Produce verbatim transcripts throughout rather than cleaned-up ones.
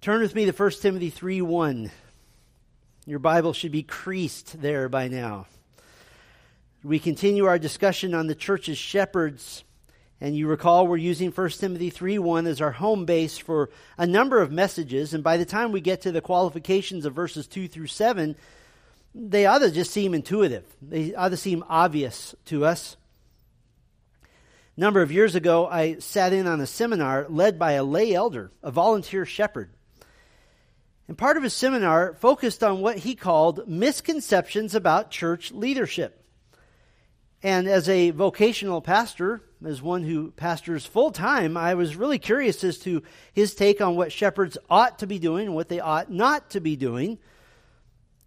Turn with me to First Timothy three one. Your Bible should be creased there by now. We continue our discussion on the church as shepherds. And you recall we're using First Timothy three one as our home base for a number of messages. And by the time we get to the qualifications of verses two through seven, they ought to just seem intuitive. They ought to seem obvious to us. A number of years ago, I sat in on a seminar led by a lay elder, a volunteer shepherd. And part of his seminar focused on what he called misconceptions about church leadership. And as a vocational pastor, as one who pastors full-time, I was really curious as to his take on what shepherds ought to be doing and what they ought not to be doing.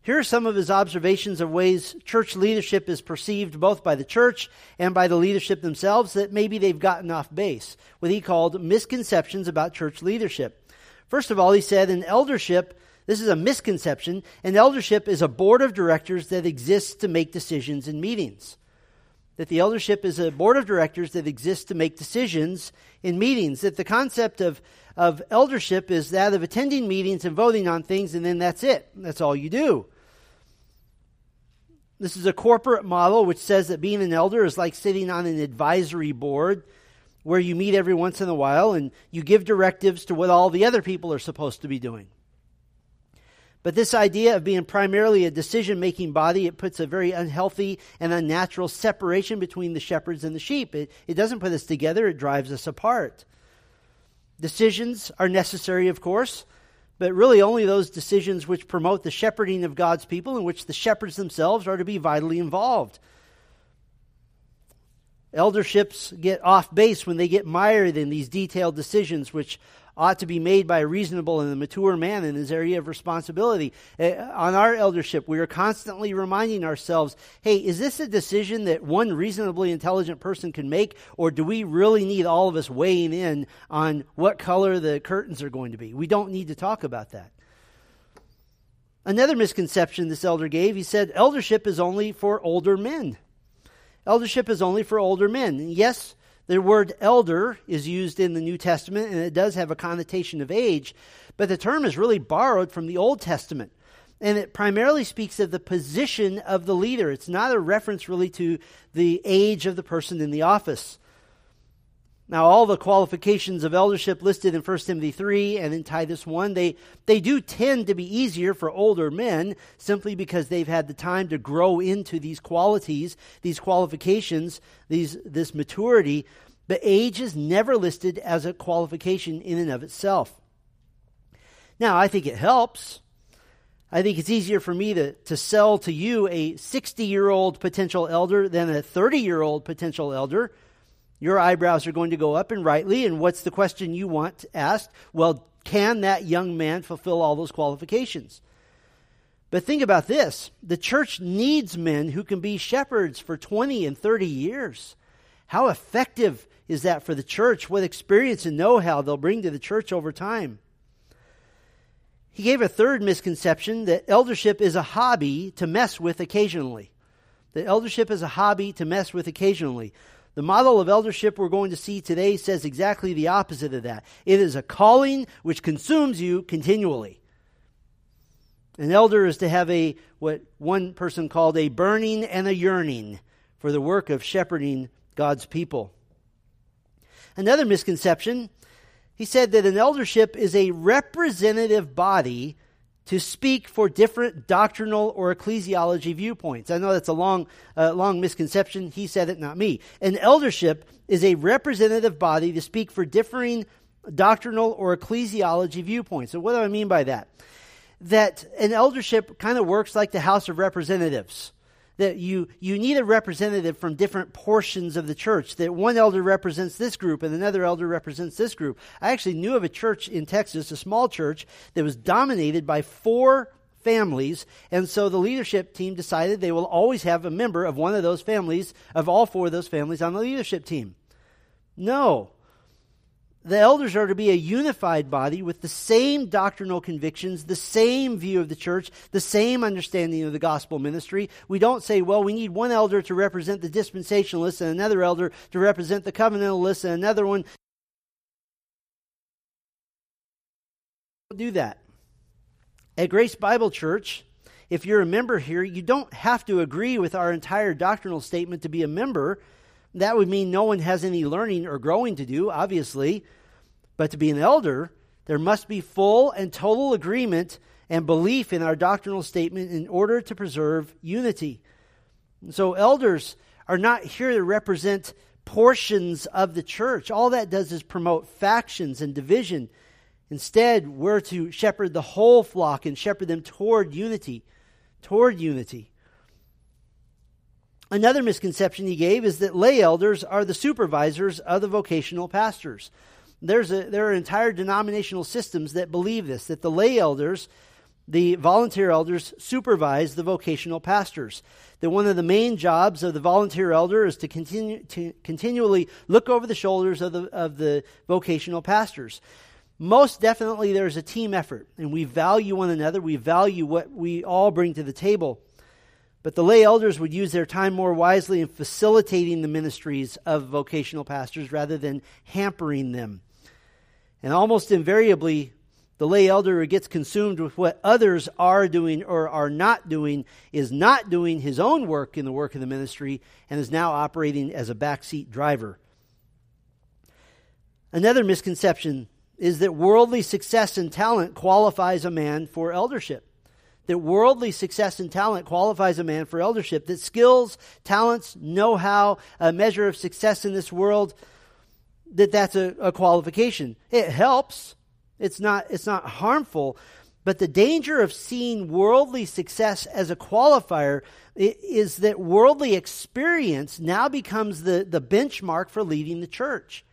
Here are some of his observations of ways church leadership is perceived both by the church and by the leadership themselves that maybe they've gotten off base, what he called misconceptions about church leadership. First of all, he said, an eldership, this is a misconception, an eldership is a board of directors that exists to make decisions in meetings. That the eldership is a board of directors that exists to make decisions in meetings. That the concept of, of eldership is that of attending meetings and voting on things, and then that's it. That's all you do. This is a corporate model which says that being an elder is like sitting on an advisory board where you meet every once in a while and you give directives to what all the other people are supposed to be doing. But this idea of being primarily a decision-making body, it puts a very unhealthy and unnatural separation between the shepherds and the sheep. It, it doesn't put us together, it drives us apart. Decisions are necessary, of course, but really only those decisions which promote the shepherding of God's people in which the shepherds themselves are to be vitally involved. Elderships get off base when they get mired in these detailed decisions which ought to be made by a reasonable and a mature man in his area of responsibility. On our eldership, we are constantly reminding ourselves, hey, is this a decision that one reasonably intelligent person can make, or do we really need all of us weighing in on what color the curtains are going to be? We don't need to talk about that. Another misconception this elder gave, he said, eldership is only for older men. Eldership is only for older men. And yes, the word elder is used in the New Testament, and it does have a connotation of age, but the term is really borrowed from the Old Testament, and it primarily speaks of the position of the leader. It's not a reference really to the age of the person in the office. Now, all the qualifications of eldership listed in First Timothy three and in Titus one, they, they do tend to be easier for older men simply because they've had the time to grow into these qualities, these qualifications, these this maturity. But age is never listed as a qualification in and of itself. Now, I think it helps. I think it's easier for me to, to sell to you a sixty-year-old potential elder than a thirty-year-old potential elder. Your eyebrows are going to go up, and rightly, and what's the question you want asked? Well, can that young man fulfill all those qualifications? But think about this. The church needs men who can be shepherds for twenty and thirty years. How effective is that for the church? What experience and know-how they'll bring to the church over time. He gave a third misconception, that eldership is a hobby to mess with occasionally. That eldership is a hobby to mess with occasionally. The model of eldership we're going to see today says exactly the opposite of that. It is a calling which consumes you continually. An elder is to have a, what one person called, a burning and a yearning for the work of shepherding God's people. Another misconception, he said that an eldership is a representative body to speak for different doctrinal or ecclesiology viewpoints. I know that's a long uh, long misconception. He said it, not me. An eldership is a representative body to speak for differing doctrinal or ecclesiology viewpoints. So what do I mean by that? That an eldership kind of works like the House of Representatives. That you, you need a representative from different portions of the church, that one elder represents this group and another elder represents this group. I actually knew of a church in Texas, a small church, that was dominated by four families, and so the leadership team decided they will always have a member of one of those families, of all four of those families on the leadership team. No. The elders are to be a unified body with the same doctrinal convictions, the same view of the church, the same understanding of the gospel ministry. We don't say, well, we need one elder to represent the dispensationalists and another elder to represent the covenantalists and another one do that. At Grace Bible Church, if you're a member here, you don't have to agree with our entire doctrinal statement to be a member. That would mean no one has any learning or growing to do, obviously. But to be an elder, there must be full and total agreement and belief in our doctrinal statement in order to preserve unity. And so elders are not here to represent portions of the church. All that does is promote factions and division. Instead, we're to shepherd the whole flock and shepherd them toward unity, toward unity. Another misconception he gave is that lay elders are the supervisors of the vocational pastors. There's a, there are entire denominational systems that believe this, that the lay elders, the volunteer elders, supervise the vocational pastors. That one of the main jobs of the volunteer elder is to continue to continually look over the shoulders of the of the vocational pastors. Most definitely there's a team effort, and we value one another. We value what we all bring to the table. But the lay elders would use their time more wisely in facilitating the ministries of vocational pastors rather than hampering them. And almost invariably, the lay elder gets consumed with what others are doing or are not doing, is not doing his own work in the work of the ministry, and is now operating as a backseat driver. Another misconception is that worldly success and talent qualifies a man for eldership. That worldly success and talent qualifies a man for eldership. That skills, talents, know-how, a measure of success in this world, that that's a, a qualification. It helps. It's not, it's not harmful. But the danger of seeing worldly success as a qualifier is that worldly experience now becomes the, the benchmark for leading the church.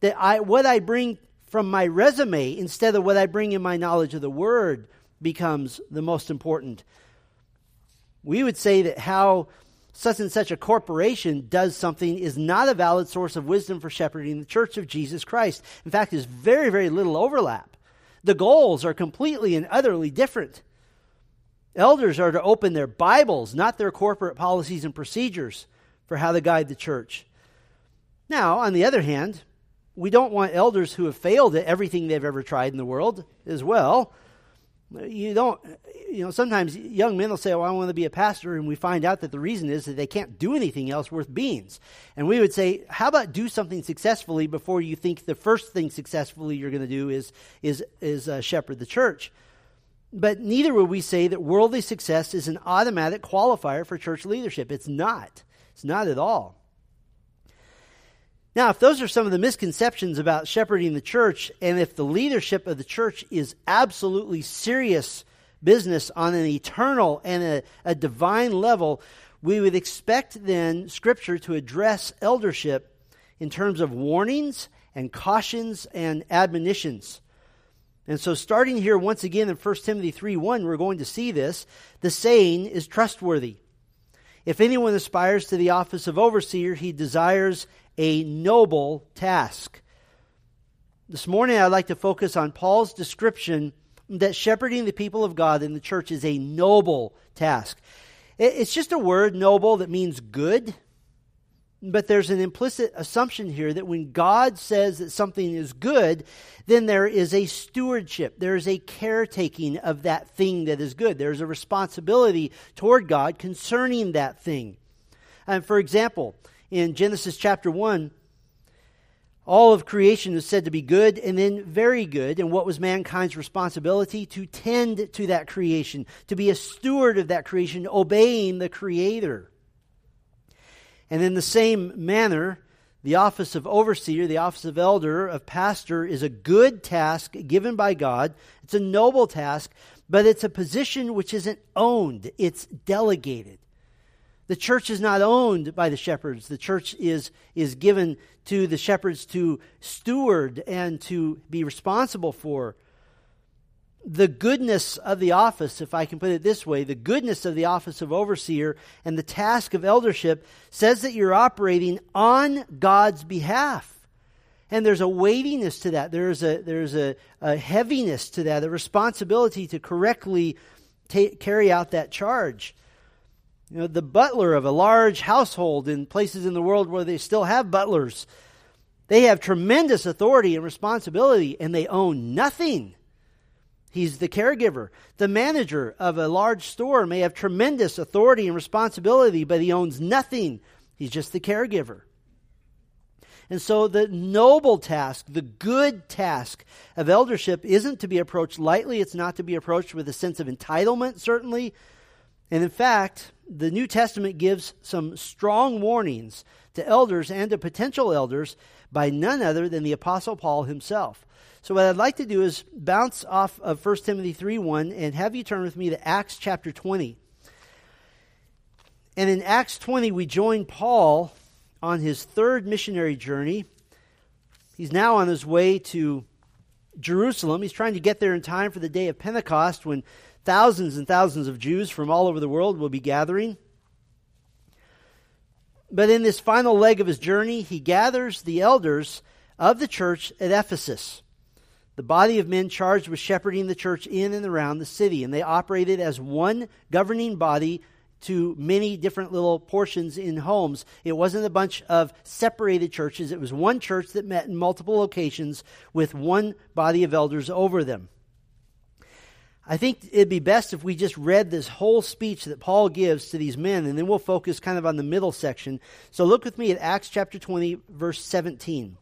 That I what I bring from my resume instead of what I bring in my knowledge of the Word becomes the most important. We would say that how such and such a corporation does something is not a valid source of wisdom for shepherding the Church of Jesus Christ. In fact, there's very, very little overlap. The goals are completely and utterly different. Elders are to open their Bibles, not their corporate policies and procedures for how to guide the church. Now, on the other hand, we don't want elders who have failed at everything they've ever tried in the world as well. You don't, you know, sometimes young men will say, well, I want to be a pastor, and we find out that the reason is that they can't do anything else worth beans. And we would say, how about do something successfully before you think the first thing successfully you're going to do is is is uh, shepherd the church. But neither would we say that worldly success is an automatic qualifier for church leadership. It's not. It's not at all. Now, if those are some of the misconceptions about shepherding the church, and if the leadership of the church is absolutely serious business on an eternal and a, a divine level, we would expect then Scripture to address eldership in terms of warnings and cautions and admonitions. And so starting here once again in First Timothy three one, we're going to see this. The saying is trustworthy. If anyone aspires to the office of overseer, he desires a noble task. This morning I'd like to focus on Paul's description that shepherding the people of God in the church is a noble task. It's just a word, noble, that means good, but there's an implicit assumption here that when God says that something is good, then there is a stewardship, there is a caretaking of that thing that is good. There's a responsibility toward God concerning that thing. And for example, in Genesis chapter one, all of creation is said to be good and then very good. And what was mankind's responsibility? To tend to that creation, to be a steward of that creation, obeying the Creator. And in the same manner, the office of overseer, the office of elder, of pastor is a good task given by God. It's a noble task, but it's a position which isn't owned. It's delegated. The church is not owned by the shepherds. The church is, is given to the shepherds to steward and to be responsible for. The goodness of the office, if I can put it this way, the goodness of the office of overseer and the task of eldership says that you're operating on God's behalf. And there's a weightiness to that. There's a, there's a, a heaviness to that, a responsibility to correctly ta- carry out that charge. You know, the butler of a large household in places in the world where they still have butlers, they have tremendous authority and responsibility, and they own nothing. He's the caregiver. The manager of a large store may have tremendous authority and responsibility, but he owns nothing. He's just the caregiver. And so the noble task, the good task of eldership isn't to be approached lightly. It's not to be approached with a sense of entitlement, certainly. And in fact, the New Testament gives some strong warnings to elders and to potential elders by none other than the Apostle Paul himself. So what I'd like to do is bounce off of First Timothy three one and have you turn with me to Acts chapter twenty. And in Acts twenty, we join Paul on his third missionary journey. He's now on his way to Jerusalem. He's trying to get there in time for the day of Pentecost when thousands and thousands of Jews from all over the world will be gathering. But in this final leg of his journey, he gathers the elders of the church at Ephesus, the body of men charged with shepherding the church in and around the city. And they operated as one governing body to many different little portions in homes. It wasn't a bunch of separated churches. It was one church that met in multiple locations with one body of elders over them. I think it'd be best if we just read this whole speech that Paul gives to these men, and then we'll focus kind of on the middle section. So look with me at Acts chapter twenty, verse seventeen.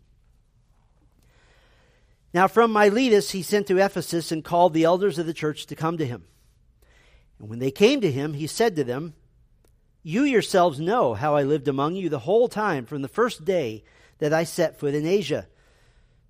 Now from Miletus he sent to Ephesus and called the elders of the church to come to him. And when they came to him, he said to them, "You yourselves know how I lived among you the whole time from the first day that I set foot in Asia,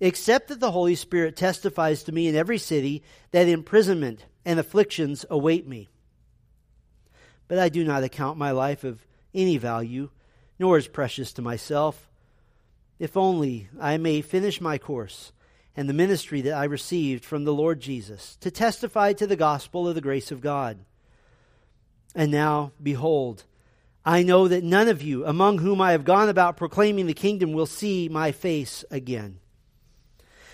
except that the Holy Spirit testifies to me in every city that imprisonment and afflictions await me. But I do not account my life of any value, nor is precious to myself, if only I may finish my course and the ministry that I received from the Lord Jesus, to testify to the gospel of the grace of God. And now, behold, I know that none of you among whom I have gone about proclaiming the kingdom will see my face again.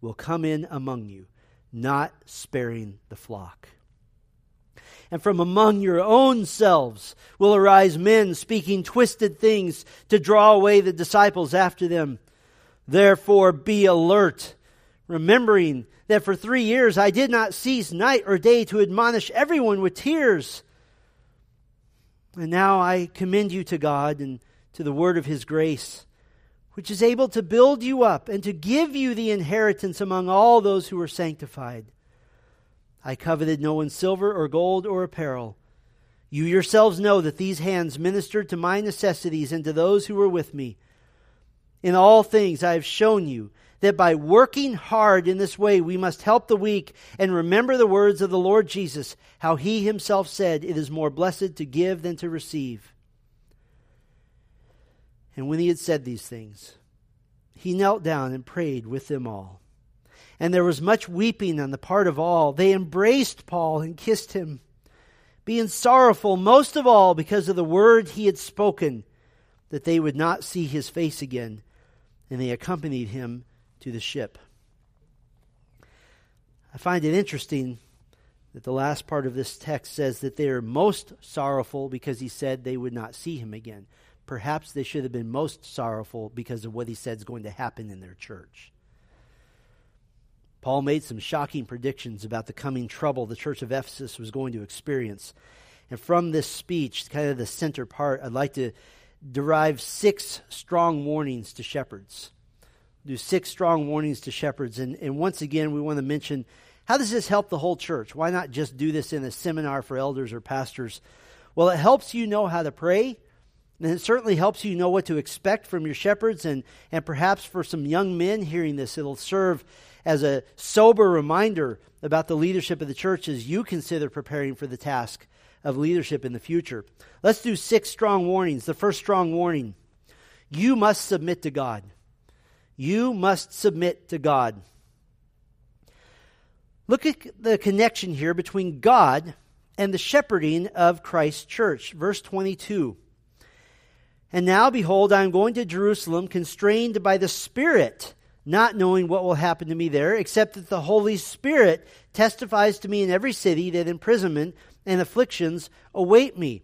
will come in among you, not sparing the flock. And from among your own selves will arise men speaking twisted things to draw away the disciples after them. Therefore be alert, remembering that for three years I did not cease night or day to admonish everyone with tears. And now I commend you to God and to the word of his grace, which is able to build you up and to give you the inheritance among all those who are sanctified. I coveted no one's silver or gold or apparel. You yourselves know that these hands ministered to my necessities and to those who were with me. In all things I have shown you that by working hard in this way we must help the weak and remember the words of the Lord Jesus, how he himself said, it is more blessed to give than to receive. And when he had said these things, he knelt down and prayed with them all. And there was much weeping on the part of all. They embraced Paul and kissed him, being sorrowful most of all because of the word he had spoken, that they would not see his face again. And they accompanied him to the ship. I find it interesting that the last part of this text says that they are most sorrowful because he said they would not see him again. Perhaps they should have been most sorrowful because of what he said is going to happen in their church. Paul made some shocking predictions about the coming trouble the church of Ephesus was going to experience. And from this speech, kind of the center part, I'd like to derive six strong warnings to shepherds. Do six strong warnings to shepherds. And, and once again, we want to mention How does this help the whole church? Why not just do this in a seminar for elders or pastors? Well, it helps you know how to pray, and it certainly helps you know what to expect from your shepherds, and, and perhaps for some young men hearing this, it'll serve as a sober reminder about the leadership of the church as you consider preparing for the task of leadership in the future. Let's do six strong warnings. The first strong warning, you must submit to God. You must submit to God. Look at the connection here between God and the shepherding of Christ's church. Verse twenty-two. And now, behold, I am going to Jerusalem, constrained by the Spirit, not knowing what will happen to me there, except that the Holy Spirit testifies to me in every city that imprisonment and afflictions await me.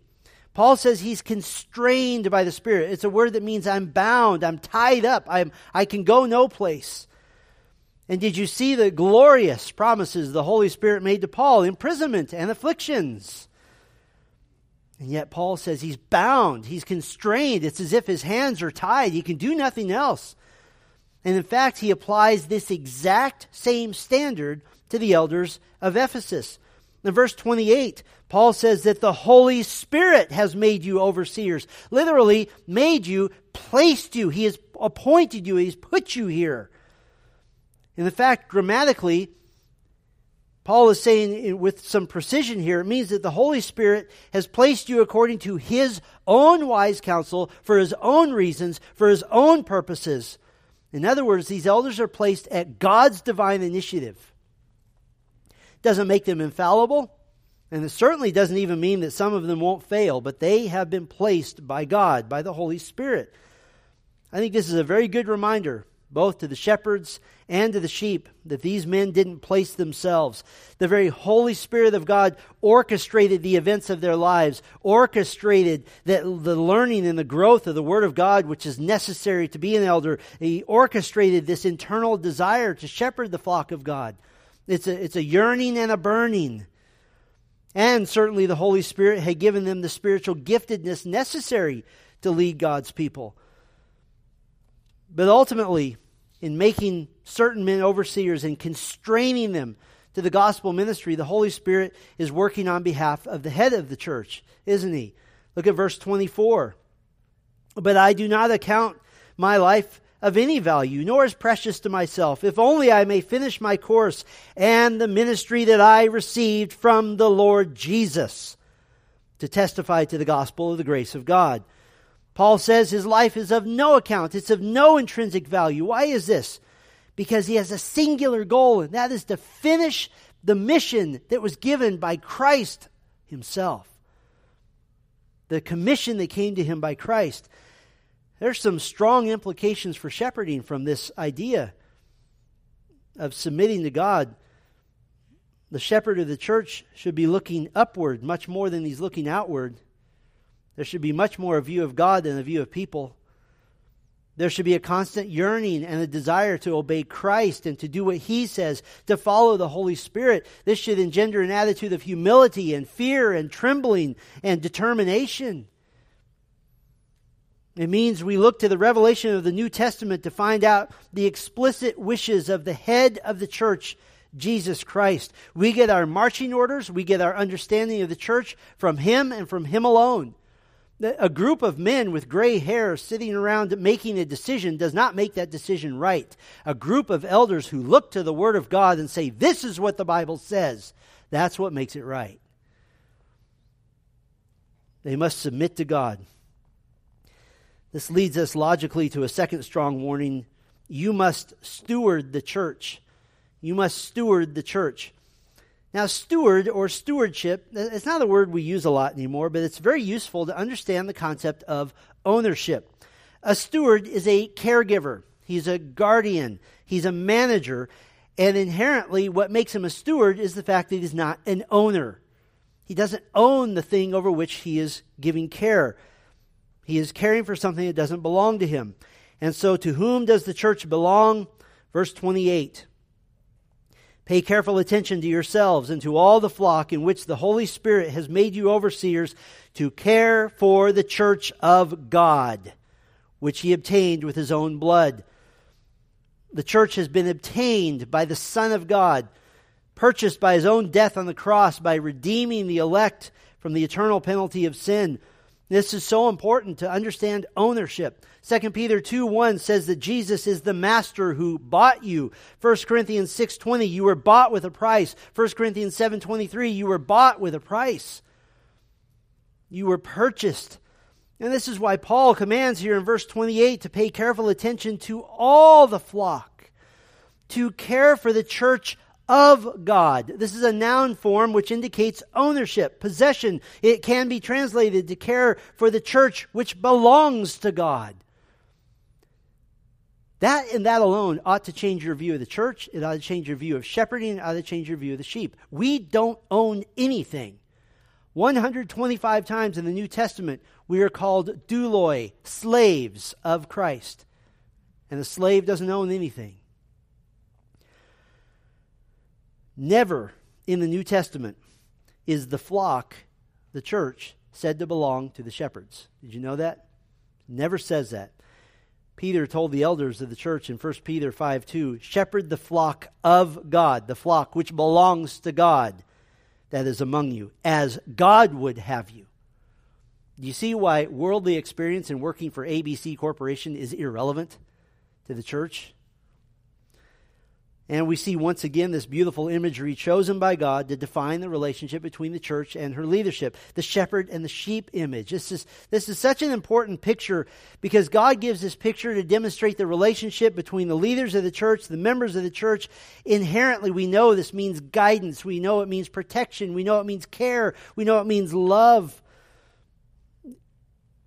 Paul says he's constrained by the Spirit. It's a word that means I'm bound, I'm tied up, I'm, I can go no place. And did you see the glorious promises the Holy Spirit made to Paul? Imprisonment and afflictions. And yet Paul says he's bound, he's constrained. It's as if his hands are tied. He can do nothing else. And in fact, he applies this exact same standard to the elders of Ephesus. In verse twenty-eight, Paul says that the Holy Spirit has made you overseers. Literally, made you, placed you. He has appointed you. He's put you here. And in fact, grammatically, Paul is saying with some precision here, it means that the Holy Spirit has placed you according to His own wise counsel, for His own reasons, for His own purposes. In other words, these elders are placed at God's divine initiative. Doesn't make them infallible, and it certainly doesn't even mean that some of them won't fail, but they have been placed by God, by the Holy Spirit. I think this is a very good reminder, both to the shepherds and to the sheep, that these men didn't place themselves. The very Holy Spirit of God orchestrated the events of their lives, orchestrated the, the learning and the growth of the Word of God, which is necessary to be an elder. He orchestrated this internal desire to shepherd the flock of God. It's a, it's a yearning and a burning. And certainly the Holy Spirit had given them the spiritual giftedness necessary to lead God's people. But ultimately, in making certain men overseers and constraining them to the gospel ministry, the Holy Spirit is working on behalf of the head of the church, isn't He? Look at verse twenty-four. But I do not account my life of any value, nor is precious to myself, if only I may finish my course and the ministry that I received from the Lord Jesus to testify to the gospel of the grace of God. Paul says his life is of no account. It's of no intrinsic value. Why is this? Because he has a singular goal, and that is to finish the mission that was given by Christ Himself. The commission that came to him by Christ. There's some strong implications for shepherding from this idea of submitting to God. The shepherd of the church should be looking upward much more than he's looking outward. There should be much more a view of God than a view of people. There should be a constant yearning and a desire to obey Christ and to do what He says, to follow the Holy Spirit. This should engender an attitude of humility and fear and trembling and determination. It means we look to the revelation of the New Testament to find out the explicit wishes of the head of the church, Jesus Christ. We get our marching orders, we get our understanding of the church from Him and from Him alone. A group of men with gray hair sitting around making a decision does not make that decision right. A group of elders who look to the Word of God and say, this is what the Bible says, that's what makes it right. They must submit to God. This leads us logically to a second strong warning. You must steward the church. You must steward the church. Now, steward or stewardship, it's not a word we use a lot anymore, but it's very useful to understand the concept of ownership. A steward is a caregiver. He's a guardian. He's a manager. And inherently, what makes him a steward is the fact that he's not an owner. He doesn't own the thing over which he is giving care. He is caring for something that doesn't belong to him. And so to whom does the church belong? Verse twenty-eight. Pay careful attention to yourselves and to all the flock in which the Holy Spirit has made you overseers to care for the church of God, which He obtained with His own blood. The church has been obtained by the Son of God, purchased by his own death on the cross by redeeming the elect from the eternal penalty of sin. This is so important to understand ownership. Second Peter two one says that Jesus is the master who bought you. First Corinthians six twenty, you were bought with a price. First Corinthians seven twenty-three, you were bought with a price. You were purchased. And this is why Paul commands here in verse twenty-eight to pay careful attention to all the flock, to care for the church of God. This is a noun form which indicates ownership, possession. It can be translated to care for the church which belongs to God. That and that alone ought to change your view of the church. It ought to change your view of shepherding. It ought to change your view of the sheep. We don't own anything. one hundred twenty-five times in the New Testament, we are called douloi, slaves of Christ. And a slave doesn't own anything. Never in the New Testament is the flock, the church, said to belong to the shepherds. Did you know that? Never says that. Peter told the elders of the church in First Peter five two, shepherd the flock of God, the flock which belongs to God that is among you, as God would have you. Do you see why worldly experience in working for A B C Corporation is irrelevant to the church? And we see once again this beautiful imagery chosen by God to define the relationship between the church and her leadership, the shepherd and the sheep image. This is, this is such an important picture because God gives this picture to demonstrate the relationship between the leaders of the church, the members of the church. Inherently, we know this means guidance. We know it means protection. We know it means care. We know it means love.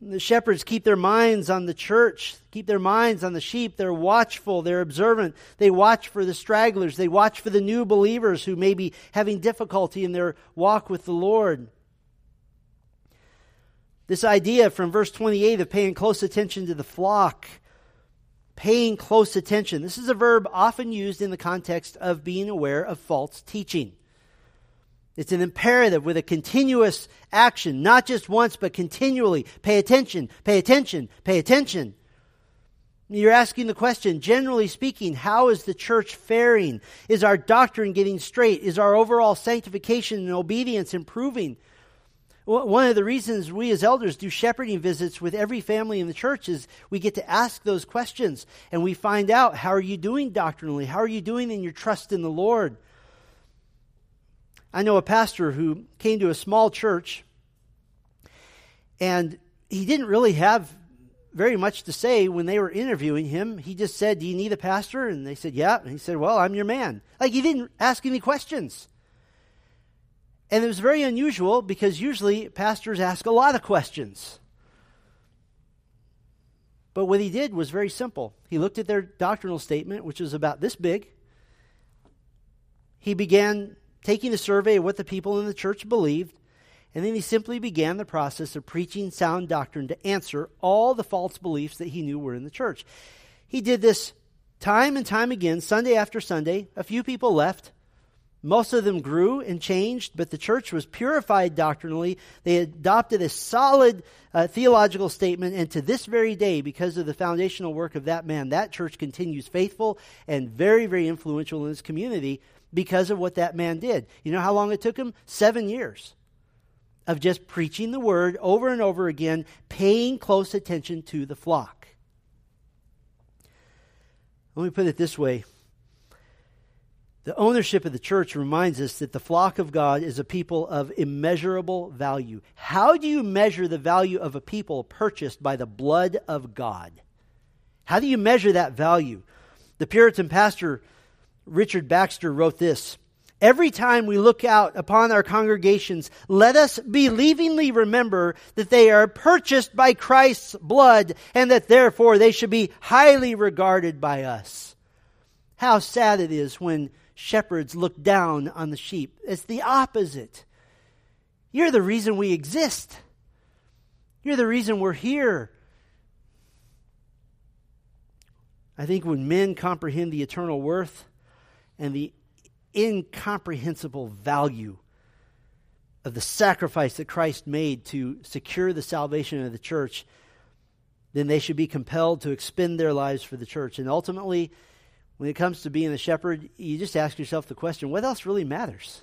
The shepherds keep their minds on the church, keep their minds on the sheep. They're watchful, they're observant. They watch for the stragglers. They watch for the new believers who may be having difficulty in their walk with the Lord. This idea from verse twenty-eight of paying close attention to the flock, paying close attention. This is a verb often used in the context of being aware of false teaching. It's an imperative with a continuous action, not just once, but continually. Pay attention, pay attention, pay attention. You're asking the question, generally speaking, how is the church faring? Is our doctrine getting straight? Is our overall sanctification and obedience improving? One of the reasons we as elders do shepherding visits with every family in the church is we get to ask those questions and we find out, how are you doing doctrinally? How are you doing in your trust in the Lord? I know a pastor who came to a small church and he didn't really have very much to say when they were interviewing him. He just said, do you need a pastor? And they said, yeah. And he said, well, I'm your man. Like, he didn't ask any questions. And it was very unusual because usually pastors ask a lot of questions. But what he did was very simple. He looked at their doctrinal statement, which was about this big. He began taking a survey of what the people in the church believed, and then he simply began the process of preaching sound doctrine to answer all the false beliefs that he knew were in the church. He did this time and time again, Sunday after Sunday. A few people left. Most of them grew and changed, but the church was purified doctrinally. They adopted a solid uh, theological statement, and to this very day, because of the foundational work of that man, that church continues faithful and very, very influential in its community, because of what that man did. You know how long it took him? Seven years of just preaching the word over and over again, paying close attention to the flock. Let me put it this way. The ownership of the church reminds us that the flock of God is a people of immeasurable value. How do you measure the value of a people purchased by the blood of God? How do you measure that value? The Puritan pastor Richard Baxter wrote this: every time we look out upon our congregations, let us believingly remember that they are purchased by Christ's blood and that therefore they should be highly regarded by us. How sad it is when shepherds look down on the sheep. It's the opposite. You're the reason we exist. You're the reason we're here. I think when men comprehend the eternal worth and the incomprehensible value of the sacrifice that Christ made to secure the salvation of the church, then they should be compelled to expend their lives for the church. And ultimately, When it comes to being a shepherd, you just ask yourself the question, what else really matters?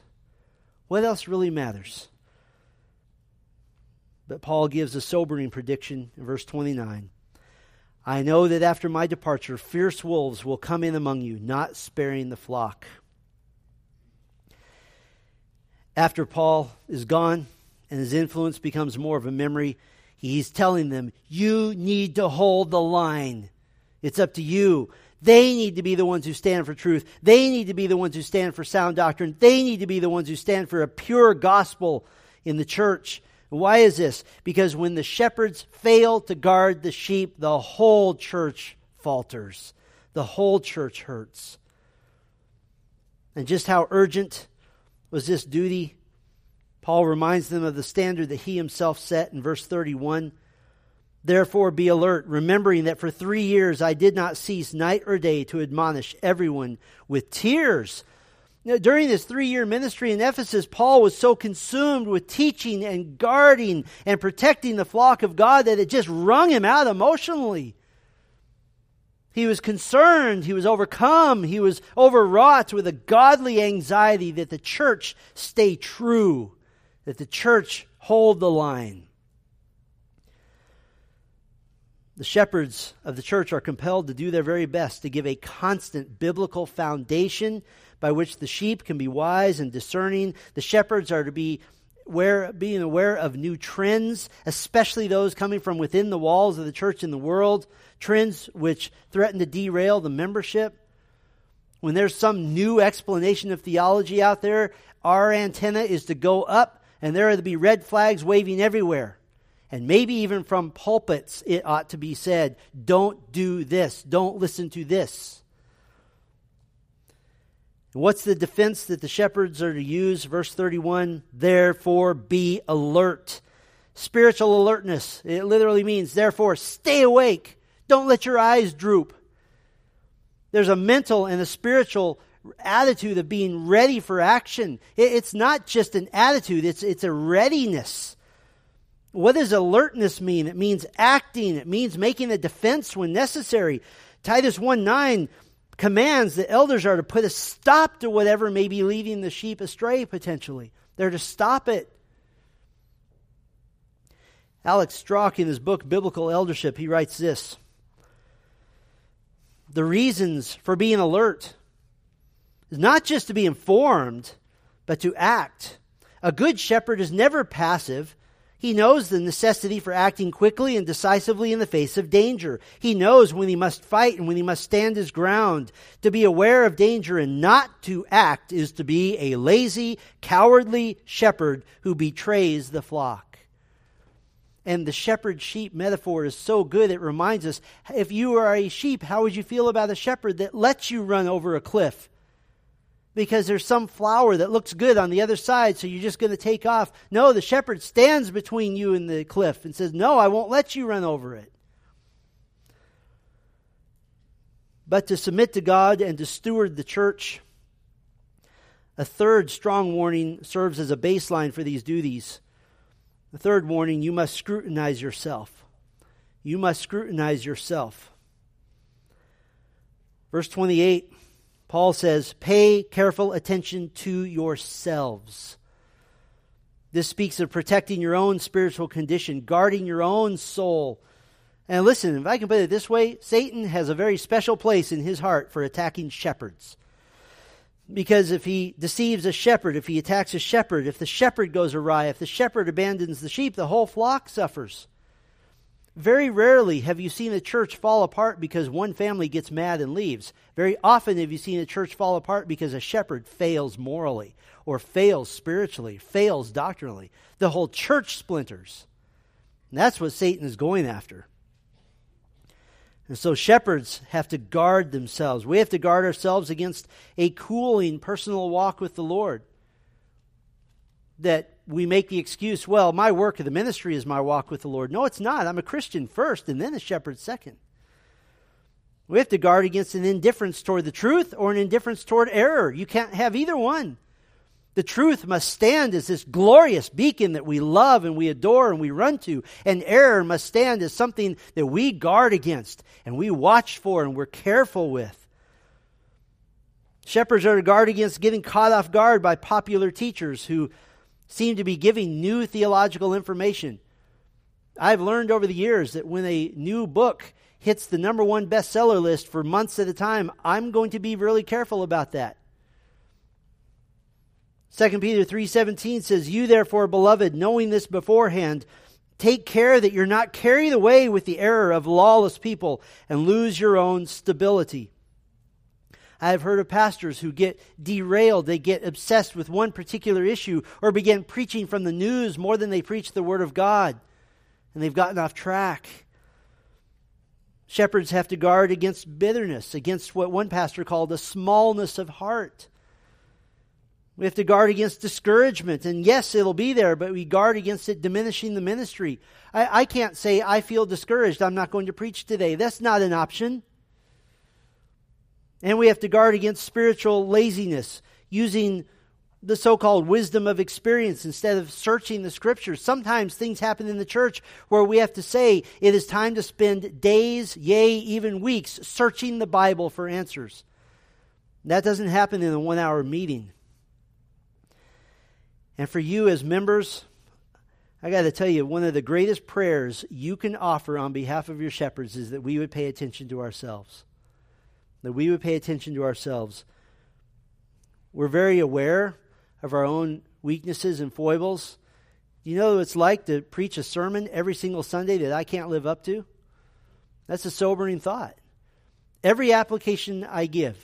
What else really matters? But Paul gives a sobering prediction in verse twenty-nine. I know that after my departure, fierce wolves will come in among you, not sparing the flock. After Paul is gone and his influence becomes more of a memory, he's telling them, you need to hold the line. It's up to you. They need to be the ones who stand for truth. They need to be the ones who stand for sound doctrine. They need to be the ones who stand for a pure gospel in the church. Why is this? Because when the shepherds fail to guard the sheep, the whole church falters. The whole church hurts. And just how urgent was this duty? Paul reminds them of the standard that he himself set in verse thirty-one. Therefore be alert, remembering that for three years I did not cease night or day to admonish everyone with tears. Now, during this three-year ministry in Ephesus, Paul was so consumed with teaching and guarding and protecting the flock of God that it just wrung him out emotionally. He was concerned, he was overcome, he was overwrought with a godly anxiety that the church stay true, that the church hold the line. The shepherds of the church are compelled to do their very best to give a constant biblical foundation by which the sheep can be wise and discerning. The shepherds are to be aware, being aware of new trends, especially those coming from within the walls of the church in the world, trends which threaten to derail the membership. When there's some new explanation of theology out there, our antenna is to go up, and there are to be red flags waving everywhere. And maybe even from pulpits, it ought to be said, don't do this, don't listen to this. What's the defense that the shepherds are to use? Verse thirty-one, therefore be alert. Spiritual alertness, it literally means, therefore stay awake. Don't let your eyes droop. There's a mental and a spiritual attitude of being ready for action. It's not just an attitude, it's, it's a readiness. What does alertness mean? It means acting. It means making a defense when necessary. Titus one nine commands that elders are to put a stop to whatever may be leading the sheep astray potentially. They're to stop it. Alex Strauch, in his book, Biblical Eldership, he writes this. The reasons for being alert is not just to be informed, but to act. A good shepherd is never passive. He knows the necessity for acting quickly and decisively in the face of danger. He knows when he must fight and when he must stand his ground. To be aware of danger and not to act is to be a lazy, cowardly shepherd who betrays the flock. And the shepherd-sheep metaphor is so good, it reminds us, if you are a sheep, how would you feel about a shepherd that lets you run over a cliff? Because there's some flower that looks good on the other side, so you're just going to take off. No, the shepherd stands between you and the cliff and says, no, I won't let you run over it. But to submit to God and to steward the church, a third strong warning serves as a baseline for these duties. The third warning, you must scrutinize yourself. You must scrutinize yourself. Verse twenty-eight, Paul says, pay careful attention to yourselves. This speaks of protecting your own spiritual condition, guarding your own soul. And listen, if I can put it this way, Satan has a very special place in his heart for attacking shepherds. Because if he deceives a shepherd, if he attacks a shepherd, if the shepherd goes awry, if the shepherd abandons the sheep, the whole flock suffers. Very rarely have you seen a church fall apart because one family gets mad and leaves. Very often have you seen a church fall apart because a shepherd fails morally or fails spiritually, fails doctrinally. The whole church splinters. And that's what Satan is going after. And so shepherds have to guard themselves. We have to guard ourselves against a cooling personal walk with the Lord. That we make the excuse, well, my work of the ministry is my walk with the Lord. No, it's not. I'm a Christian first and then a shepherd second. We have to guard against an indifference toward the truth or an indifference toward error. You can't have either one. The truth must stand as this glorious beacon that we love and we adore and we run to. And error must stand as something that we guard against and we watch for and we're careful with. Shepherds are to guard against getting caught off guard by popular teachers who seem to be giving new theological information. I've learned over the years that when a new book hits the number one bestseller list for months at a time, I'm going to be really careful about that. Second Peter three seventeen says, "You therefore, beloved, knowing this beforehand, take care that you're not carried away with the error of lawless people and lose your own stability." I have heard of pastors who get derailed. They get obsessed with one particular issue or begin preaching from the news more than they preach the Word of God. And they've gotten off track. Shepherds have to guard against bitterness, against what one pastor called a smallness of heart. We have to guard against discouragement. And yes, it'll be there, but we guard against it diminishing the ministry. I, I can't say, I feel discouraged, I'm not going to preach today. That's not an option. And we have to guard against spiritual laziness, using the so-called wisdom of experience instead of searching the Scriptures. Sometimes things happen in the church where we have to say, it is time to spend days, yea, even weeks, searching the Bible for answers. That doesn't happen in a one-hour meeting. And for you as members, I got to tell you, one of the greatest prayers you can offer on behalf of your shepherds is that we would pay attention to ourselves. That we would pay attention to ourselves. We're very aware of our own weaknesses and foibles. You know what it's like to preach a sermon every single Sunday that I can't live up to? That's a sobering thought. Every application I give,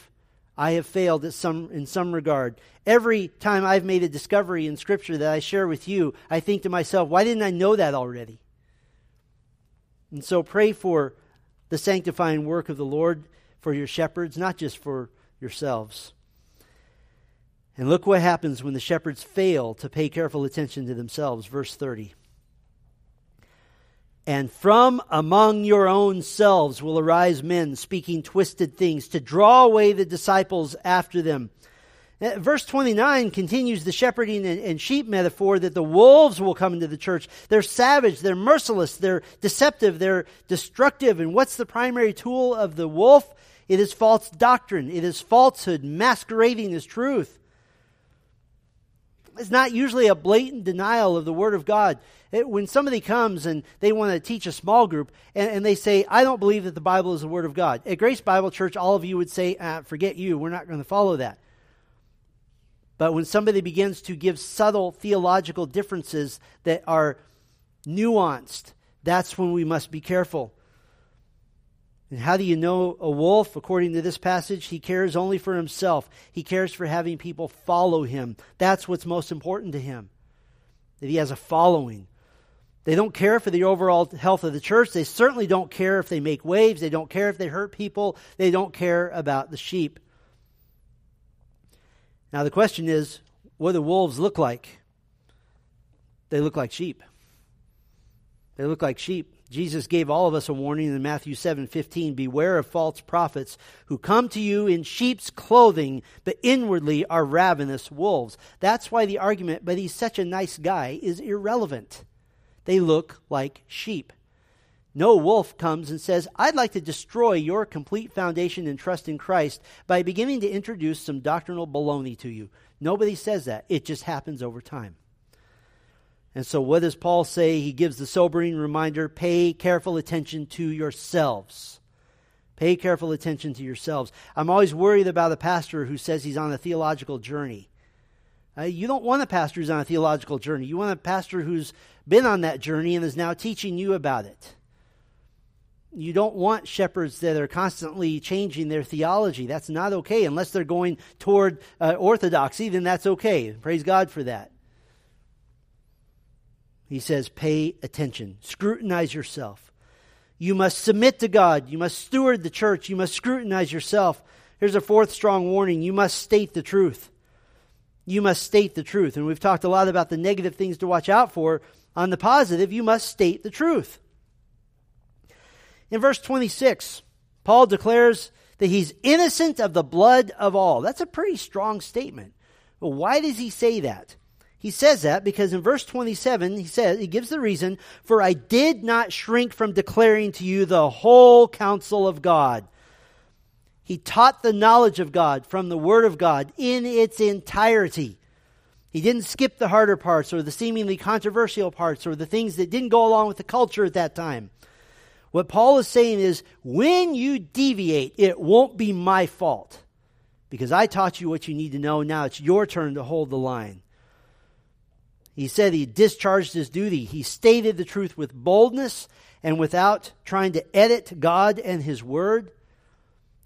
I have failed at some in some regard. Every time I've made a discovery in Scripture that I share with you, I think to myself, why didn't I know that already? And so pray for the sanctifying work of the Lord for your shepherds, not just for yourselves. And look what happens when the shepherds fail to pay careful attention to themselves. Verse thirty. "And from among your own selves will arise men speaking twisted things to draw away the disciples after them." Verse twenty-nine continues the shepherding and sheep metaphor that the wolves will come into the church. They're savage, they're merciless, they're deceptive, they're destructive. And what's the primary tool of the wolf? It is false doctrine. It is falsehood masquerading as truth. It's not usually a blatant denial of the Word of God. It, when somebody comes and they want to teach a small group and, and they say, I don't believe that the Bible is the Word of God. At Grace Bible Church, all of you would say, ah, forget you, we're not going to follow that. But when somebody begins to give subtle theological differences that are nuanced, that's when we must be careful. And how do you know a wolf? According to this passage, he cares only for himself. He cares for having people follow him. That's what's most important to him, that he has a following. They don't care for the overall health of the church. They certainly don't care if they make waves. They don't care if they hurt people. They don't care about the sheep. Now the question is, what do wolves look like? They look like sheep. They look like sheep. Jesus gave all of us a warning in Matthew seven fifteen, "Beware of false prophets who come to you in sheep's clothing, but inwardly are ravenous wolves." That's why the argument, but he's such a nice guy, is irrelevant. They look like sheep. No wolf comes and says, I'd like to destroy your complete foundation and trust in Christ by beginning to introduce some doctrinal baloney to you. Nobody says that. It just happens over time. And so what does Paul say? He gives the sobering reminder, pay careful attention to yourselves. Pay careful attention to yourselves. I'm always worried about a pastor who says he's on a theological journey. Uh, you don't want a pastor who's on a theological journey. You want a pastor who's been on that journey and is now teaching you about it. You don't want shepherds that are constantly changing their theology. That's not okay. Unless they're going toward uh, orthodoxy, then that's okay. Praise God for that. He says, pay attention. Scrutinize yourself. You must submit to God. You must steward the church. You must scrutinize yourself. Here's a fourth strong warning. You must state the truth. You must state the truth. And we've talked a lot about the negative things to watch out for. On the positive, you must state the truth. In verse twenty-six, Paul declares that he's innocent of the blood of all. That's a pretty strong statement. But why does he say that? He says that because in verse twenty-seven, he says, he gives the reason, "For I did not shrink from declaring to you the whole counsel of God." He taught the knowledge of God from the Word of God in its entirety. He didn't skip the harder parts or the seemingly controversial parts or the things that didn't go along with the culture at that time. What Paul is saying is, when you deviate, it won't be my fault, because I taught you what you need to know. Now it's your turn to hold the line. He said he discharged his duty. He stated the truth with boldness and without trying to edit God and His Word.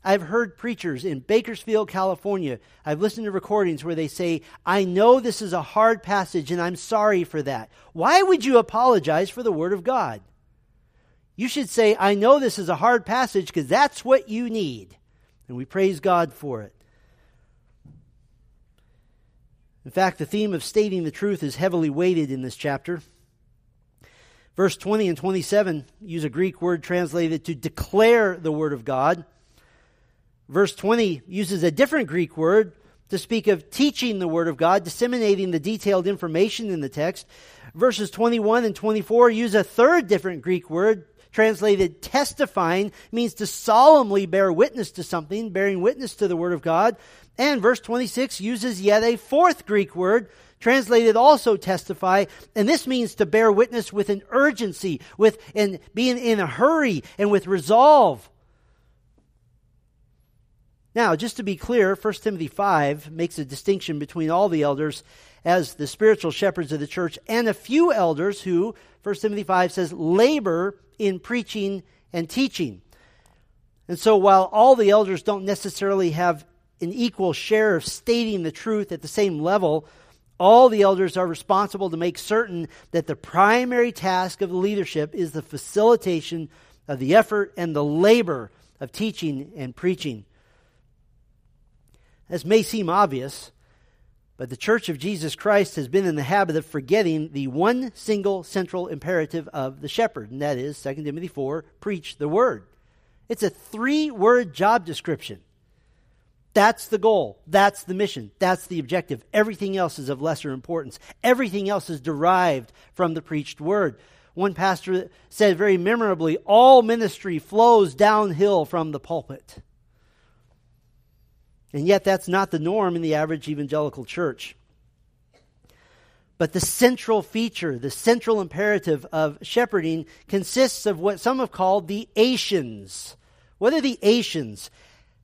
I've heard preachers in Bakersfield, California. I've listened to recordings where they say, I know this is a hard passage and I'm sorry for that. Why would you apologize for the Word of God? You should say, I know this is a hard passage because that's what you need. And we praise God for it. In fact, the theme of stating the truth is heavily weighted in this chapter. Verse twenty and twenty-seven use a Greek word translated to declare the Word of God. Verse twenty uses a different Greek word to speak of teaching the Word of God, disseminating the detailed information in the text. Verses twenty-one and twenty-four use a third different Greek word translated testifying, means to solemnly bear witness to something, bearing witness to the Word of God. And verse twenty-six uses yet a fourth Greek word translated also testify, and this means to bear witness with an urgency, with and being in a hurry, and with resolve. Now, just to be clear, First Timothy five makes a distinction between all the elders as the spiritual shepherds of the church and a few elders who, First Timothy five says, labor in preaching and teaching. And so while all the elders don't necessarily have an equal share of stating the truth at the same level, all the elders are responsible to make certain that the primary task of the leadership is the facilitation of the effort and the labor of teaching and preaching. This may seem obvious, but the Church of Jesus Christ has been in the habit of forgetting the one single central imperative of the shepherd, and that is Second Timothy four, preach the word. It's a three-word job description. That's the goal. That's the mission. That's the objective. Everything else is of lesser importance. Everything else is derived from the preached word. One pastor said very memorably, all ministry flows downhill from the pulpit. And yet that's not the norm in the average evangelical church. But the central feature, the central imperative of shepherding consists of what some have called the Asians. What are the Asians?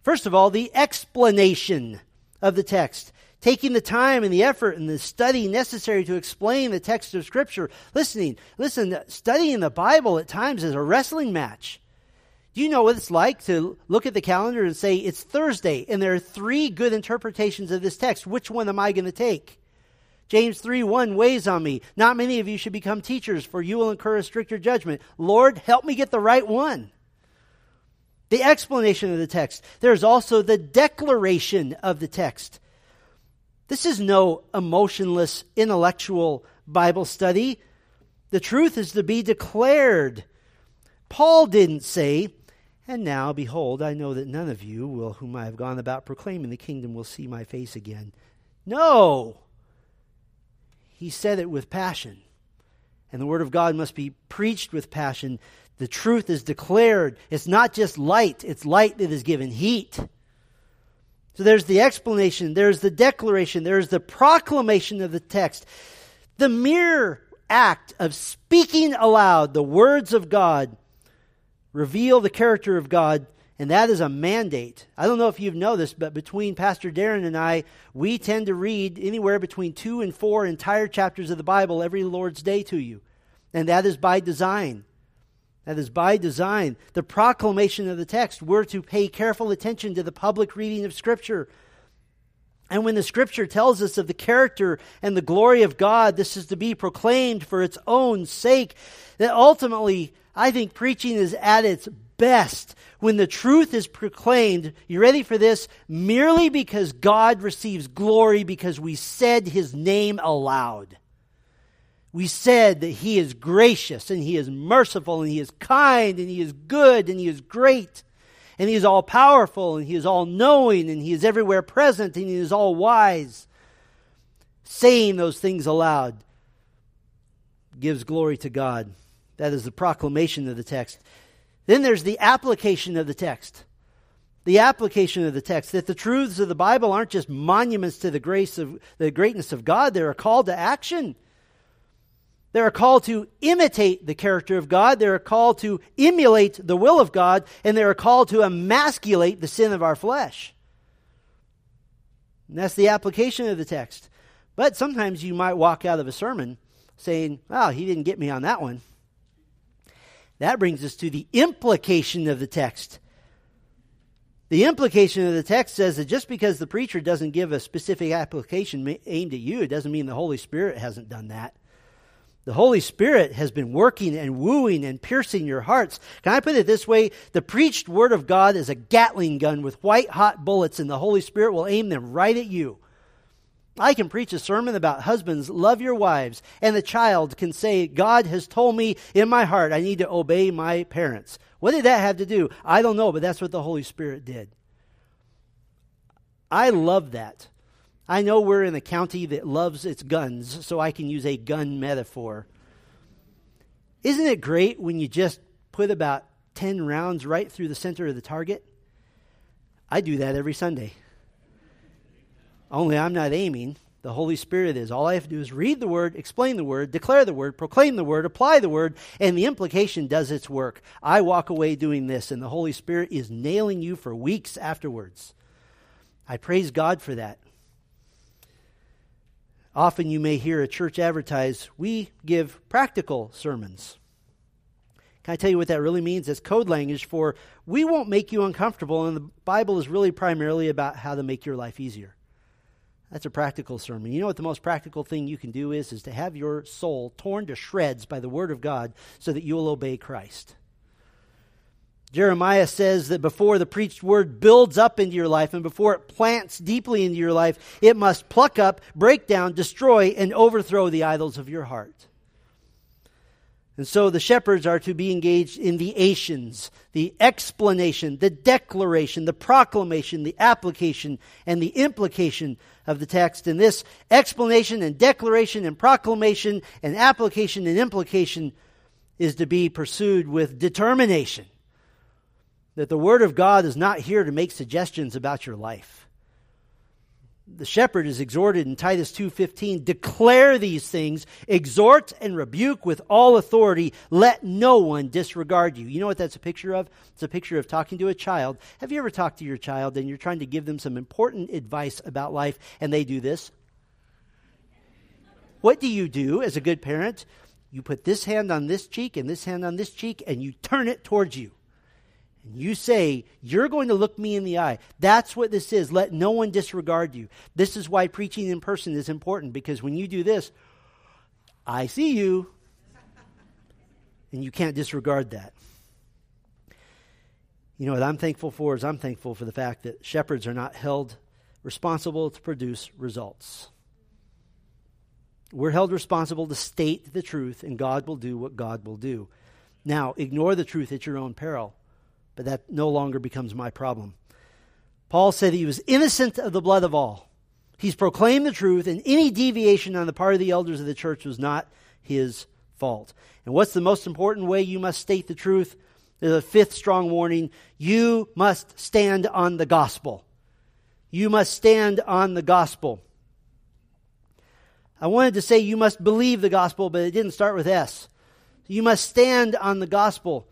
First of all, the explanation of the text. Taking the time and the effort and the study necessary to explain the text of Scripture. Listening, listen, studying the Bible at times is a wrestling match. Do you know what it's like to look at the calendar and say, it's Thursday, and there are three good interpretations of this text. Which one am I going to take? James three one weighs on me. Not many of you should become teachers, for you will incur a stricter judgment. Lord, help me get the right one. The explanation of the text. There's also the declaration of the text. This is no emotionless, intellectual Bible study. The truth is to be declared. Paul didn't say, and now, behold, I know that none of you will, whom I have gone about proclaiming the kingdom will see my face again. No! He said it with passion. And the Word of God must be preached with passion. The truth is declared. It's not just light. It's light that is given heat. So there's the explanation. There's the declaration. There's the proclamation of the text. The mere act of speaking aloud the words of God reveal the character of God, and that is a mandate. I don't know if you've noticed, but between Pastor Darren and I, we tend to read anywhere between two and four entire chapters of the Bible every Lord's Day to you. And that is by design. That is by design. The proclamation of the text. We're to pay careful attention to the public reading of Scripture. And when the Scripture tells us of the character and the glory of God, this is to be proclaimed for its own sake. That ultimately, I think preaching is at its best when the truth is proclaimed, you ready for this? Merely because God receives glory because we said His name aloud. We said that He is gracious and He is merciful and He is kind and He is good and He is great and He is all-powerful and He is all-knowing and He is everywhere present and He is all-wise. Saying those things aloud gives glory to God. That is the proclamation of the text. Then there's the application of the text. the application of the text, that the truths of the Bible aren't just monuments to the grace of the greatness of God. They're a call to action. They're a call to imitate the character of God. They're a call to emulate the will of God. And they're a call to emasculate the sin of our flesh. And that's the application of the text. But sometimes you might walk out of a sermon saying, "Wow, he didn't get me on that one." That brings us to the implication of the text. The implication of the text says that just because the preacher doesn't give a specific application aimed at you, it doesn't mean the Holy Spirit hasn't done that. The Holy Spirit has been working and wooing and piercing your hearts. Can I put it this way? The preached Word of God is a Gatling gun with white-hot bullets, and the Holy Spirit will aim them right at you. I can preach a sermon about husbands, love your wives, and the child can say, "God has told me in my heart I need to obey my parents." What did that have to do? I don't know, but that's what the Holy Spirit did. I love that. I know we're in a county that loves its guns, so I can use a gun metaphor. Isn't it great when you just put about ten rounds right through the center of the target? I do that every Sunday. Only I'm not aiming. The Holy Spirit is. All I have to do is read the Word, explain the Word, declare the Word, proclaim the Word, apply the Word, and the implication does its work. I walk away doing this, and the Holy Spirit is nailing you for weeks afterwards. I praise God for that. Often you may hear a church advertise, "We give practical sermons." Can I tell you what that really means? It's code language for, we won't make you uncomfortable, and the Bible is really primarily about how to make your life easier. That's a practical sermon. You know what the most practical thing you can do is, is to have your soul torn to shreds by the Word of God so that you will obey Christ. Jeremiah says that before the preached word builds up into your life and before it plants deeply into your life, it must pluck up, break down, destroy, and overthrow the idols of your heart. And so the shepherds are to be engaged in the ations, the explanation, the declaration, the proclamation, the application, and the implication of the text. And this explanation and declaration and proclamation and application and implication is to be pursued with determination. That the Word of God is not here to make suggestions about your life. The shepherd is exhorted in Titus two fifteen, "Declare these things, exhort and rebuke with all authority, let no one disregard you." You know what that's a picture of? It's a picture of talking to a child. Have you ever talked to your child and you're trying to give them some important advice about life and they do this? What do you do as a good parent? You put this hand on this cheek and this hand on this cheek and you turn it towards you. You say, "You're going to look me in the eye." That's what this is. Let no one disregard you. This is why preaching in person is important, because when you do this, I see you, and you can't disregard that. You know what I'm thankful for is I'm thankful for the fact that shepherds are not held responsible to produce results. We're held responsible to state the truth, and God will do what God will do. Now, ignore the truth at your own peril. But that no longer becomes my problem. Paul said he was innocent of the blood of all. He's proclaimed the truth, and any deviation on the part of the elders of the church was not his fault. And what's the most important way you must state the truth? There's a fifth strong warning. You must stand on the gospel. You must stand on the gospel. I wanted to say you must believe the gospel, but it didn't start with S. You must stand on the gospel.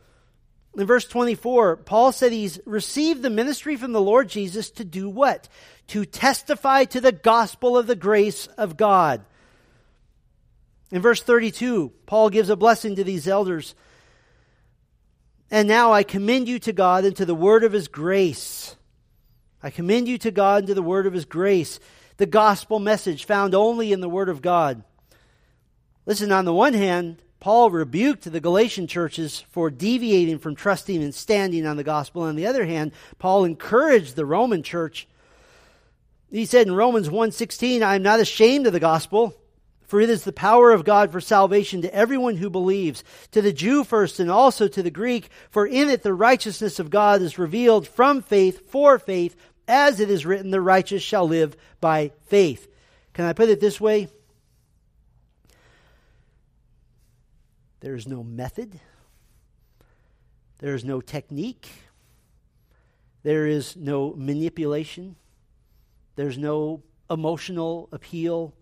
In verse twenty-four, Paul said he's received the ministry from the Lord Jesus to do what? To testify to the gospel of the grace of God. In verse thirty-two, Paul gives a blessing to these elders. "And now I commend you to God and to the word of his grace." I commend you to God and to the word of his grace. The gospel message found only in the word of God. Listen, on the one hand, Paul rebuked the Galatian churches for deviating from trusting and standing on the gospel. On the other hand, Paul encouraged the Roman church. He said in Romans one sixteen, "I am not ashamed of the gospel, for it is the power of God for salvation to everyone who believes, to the Jew first and also to the Greek, for in it the righteousness of God is revealed from faith for faith, as it is written, the righteous shall live by faith." Can I put it this way? There is no method. There is no technique. There is no manipulation. There's no emotional appeal.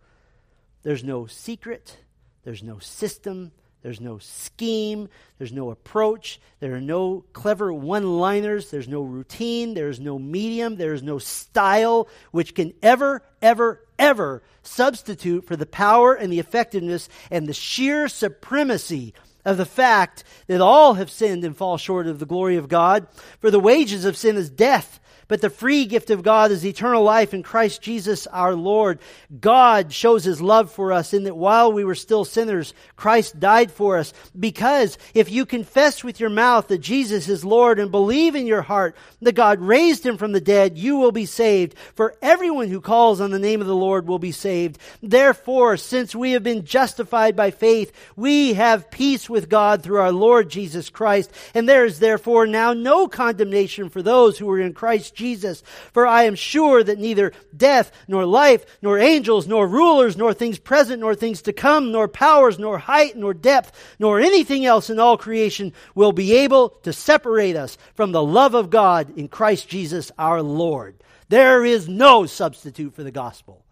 There's no secret. There's no system. There's no scheme. There's no approach. There are no clever one-liners. There's no routine. There's no medium. There's no style which can ever, ever, ever substitute for the power and the effectiveness and the sheer supremacy of the fact that all have sinned and fall short of the glory of God. For the wages of sin is death, but the free gift of God is eternal life in Christ Jesus our Lord. God shows his love for us in that while we were still sinners, Christ died for us. Because if you confess with your mouth that Jesus is Lord and believe in your heart that God raised him from the dead, you will be saved. For everyone who calls on the name of the Lord will be saved. Therefore, since we have been justified by faith, we have peace with God through our Lord Jesus Christ. And there is therefore now no condemnation for those who are in Christ Jesus. Jesus, for I am sure that neither death, nor life, nor angels, nor rulers, nor things present, nor things to come, nor powers, nor height, nor depth, nor anything else in all creation will be able to separate us from the love of God in Christ Jesus our Lord. There is no substitute for the gospel.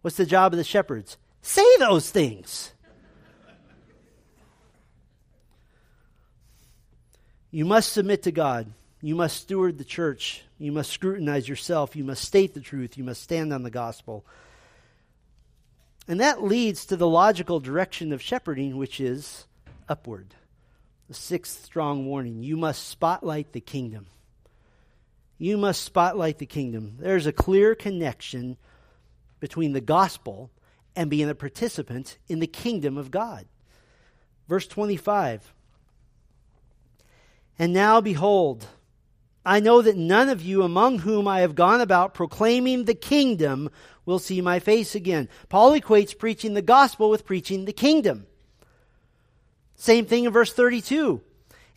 What's the job of the shepherds? Say those things. You must submit to God. You must steward the church. You must scrutinize yourself. You must state the truth. You must stand on the gospel. And that leads to the logical direction of shepherding, which is upward. The sixth strong warning. You must spotlight the kingdom. You must spotlight the kingdom. There's a clear connection between the gospel and being a participant in the kingdom of God. Verse twenty-five. And now behold, I know that none of you among whom I have gone about proclaiming the kingdom will see my face again. Paul equates preaching the gospel with preaching the kingdom. Same thing in verse thirty-two.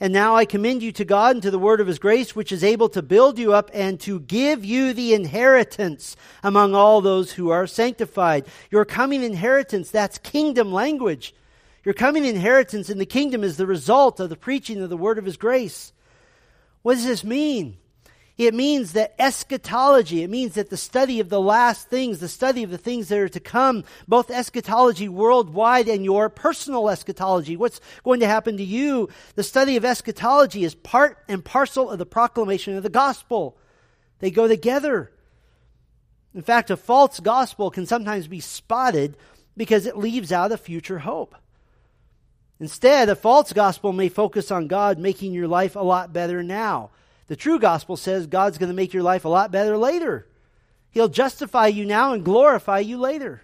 And now I commend you to God and to the word of his grace, which is able to build you up and to give you the inheritance among all those who are sanctified. Your coming inheritance, that's kingdom language. Your coming inheritance in the kingdom is the result of the preaching of the word of his grace. What does this mean? It means that eschatology, it means that the study of the last things, the study of the things that are to come, both eschatology worldwide and your personal eschatology, what's going to happen to you, the study of eschatology is part and parcel of the proclamation of the gospel. They go together. In fact, a false gospel can sometimes be spotted because it leaves out a future hope. Instead, a false gospel may focus on God making your life a lot better now. The true gospel says God's going to make your life a lot better later. He'll justify you now and glorify you later.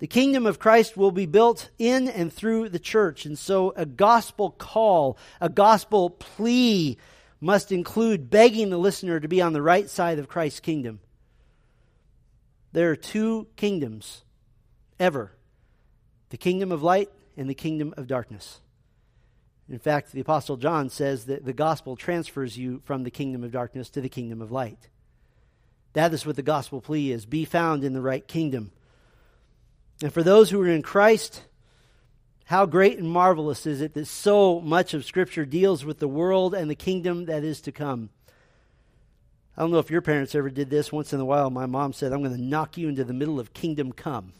The kingdom of Christ will be built in and through the church. And so a gospel call, a gospel plea must include begging the listener to be on the right side of Christ's kingdom. There are two kingdoms ever. The kingdom of light and the kingdom of darkness. In fact, the Apostle John says that the gospel transfers you from the kingdom of darkness to the kingdom of light. That is what the gospel plea is. Be found in the right kingdom. And for those who are in Christ, how great and marvelous is it that so much of Scripture deals with the world and the kingdom that is to come. I don't know if your parents ever did this. Once in a while, my mom said, I'm going to knock you into the middle of kingdom come.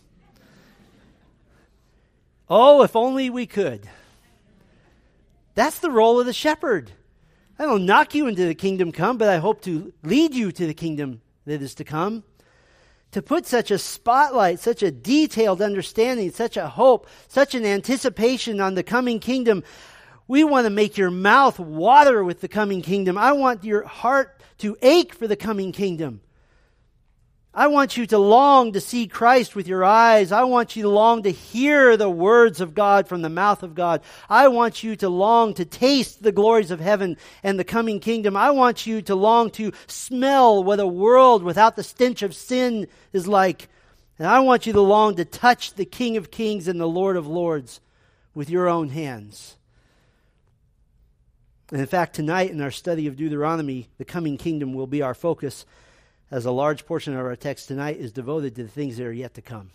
Oh, if only we could. That's the role of the shepherd. I don't knock you into the kingdom come, but I hope to lead you to the kingdom that is to come. To put such a spotlight, such a detailed understanding, such a hope, such an anticipation on the coming kingdom, we want to make your mouth water with the coming kingdom. I want your heart to ache for the coming kingdom. I want you to long to see Christ with your eyes. I want you to long to hear the words of God from the mouth of God. I want you to long to taste the glories of heaven and the coming kingdom. I want you to long to smell what a world without the stench of sin is like. And I want you to long to touch the King of Kings and the Lord of Lords with your own hands. And in fact, tonight in our study of Deuteronomy, the coming kingdom will be our focus, as a large portion of our text tonight is devoted to the things that are yet to come.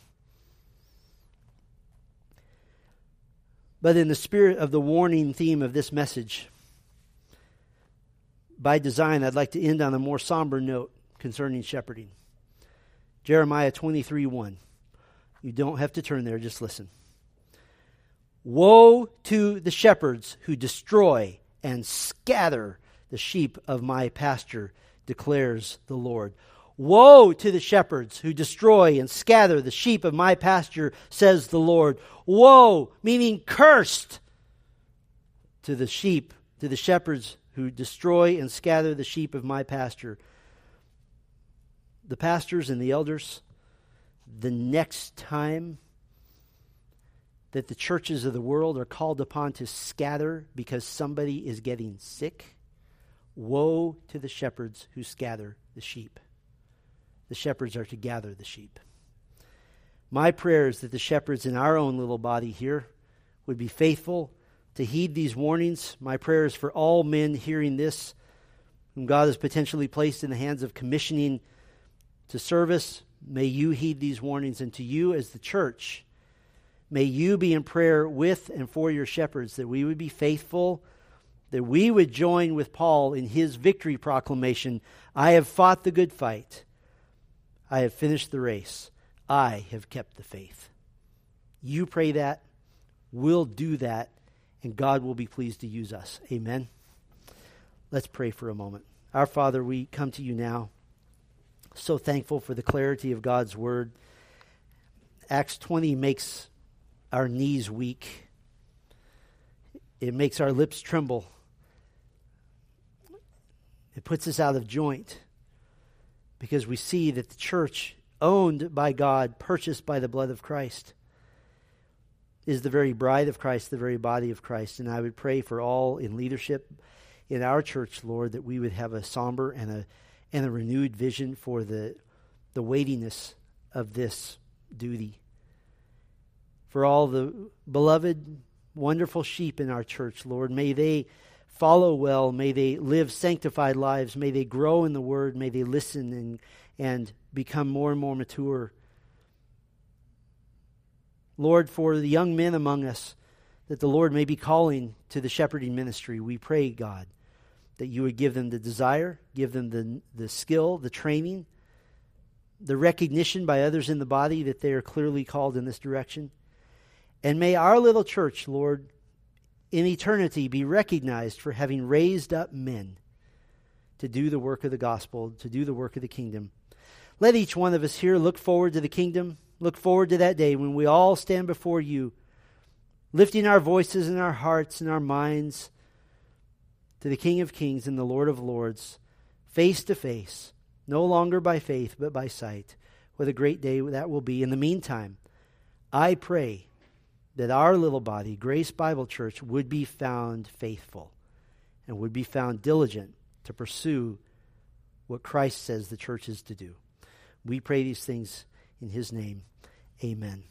But in the spirit of the warning theme of this message, by design, I'd like to end on a more somber note concerning shepherding. Jeremiah twenty-three one. You don't have to turn there, just listen. Woe to the shepherds who destroy and scatter the sheep of my pasture, declares the Lord. Woe to the shepherds who destroy and scatter the sheep of my pasture, says the Lord. Woe, meaning cursed, to the sheep, to the shepherds who destroy and scatter the sheep of my pasture. The pastors and the elders, the next time that the churches of the world are called upon to scatter because somebody is getting sick, woe to the shepherds who scatter the sheep. The shepherds are to gather the sheep. My prayer is that the shepherds in our own little body here would be faithful to heed these warnings. My prayer is for all men hearing this, whom God has potentially placed in the hands of commissioning to service. May you heed these warnings, and to you as the church, may you be in prayer with and for your shepherds, that we would be faithful, that we would join with Paul in his victory proclamation. I have fought the good fight. I have finished the race. I have kept the faith. You pray that. We'll do that. And God will be pleased to use us. Amen. Let's pray for a moment. Our Father, we come to you now. So thankful for the clarity of God's word. Acts twenty makes our knees weak. It makes our lips tremble. It puts us out of joint, because we see that the church, owned by God, purchased by the blood of Christ, is the very bride of Christ, the very body of Christ. And I would pray for all in leadership in our church, Lord, that we would have a somber and a and a renewed vision for the the weightiness of this duty. For all the beloved, wonderful sheep in our church, Lord, may they follow well, may they live sanctified lives, may they grow in the word, may they listen and and become more and more mature. Lord, for the young men among us, that the Lord may be calling to the shepherding ministry, we pray, God, that you would give them the desire, give them the, the skill, the training, the recognition by others in the body that they are clearly called in this direction. And may our little church, Lord, in eternity be recognized for having raised up men to do the work of the gospel, to do the work of the kingdom. Let each one of us here look forward to the kingdom, look forward to that day when we all stand before you, lifting our voices and our hearts and our minds to the King of Kings and the Lord of Lords, face to face, no longer by faith but by sight. What a great day that will be. In the meantime, I pray that our little body, Grace Bible Church, would be found faithful and would be found diligent to pursue what Christ says the church is to do. We pray these things in his name. Amen.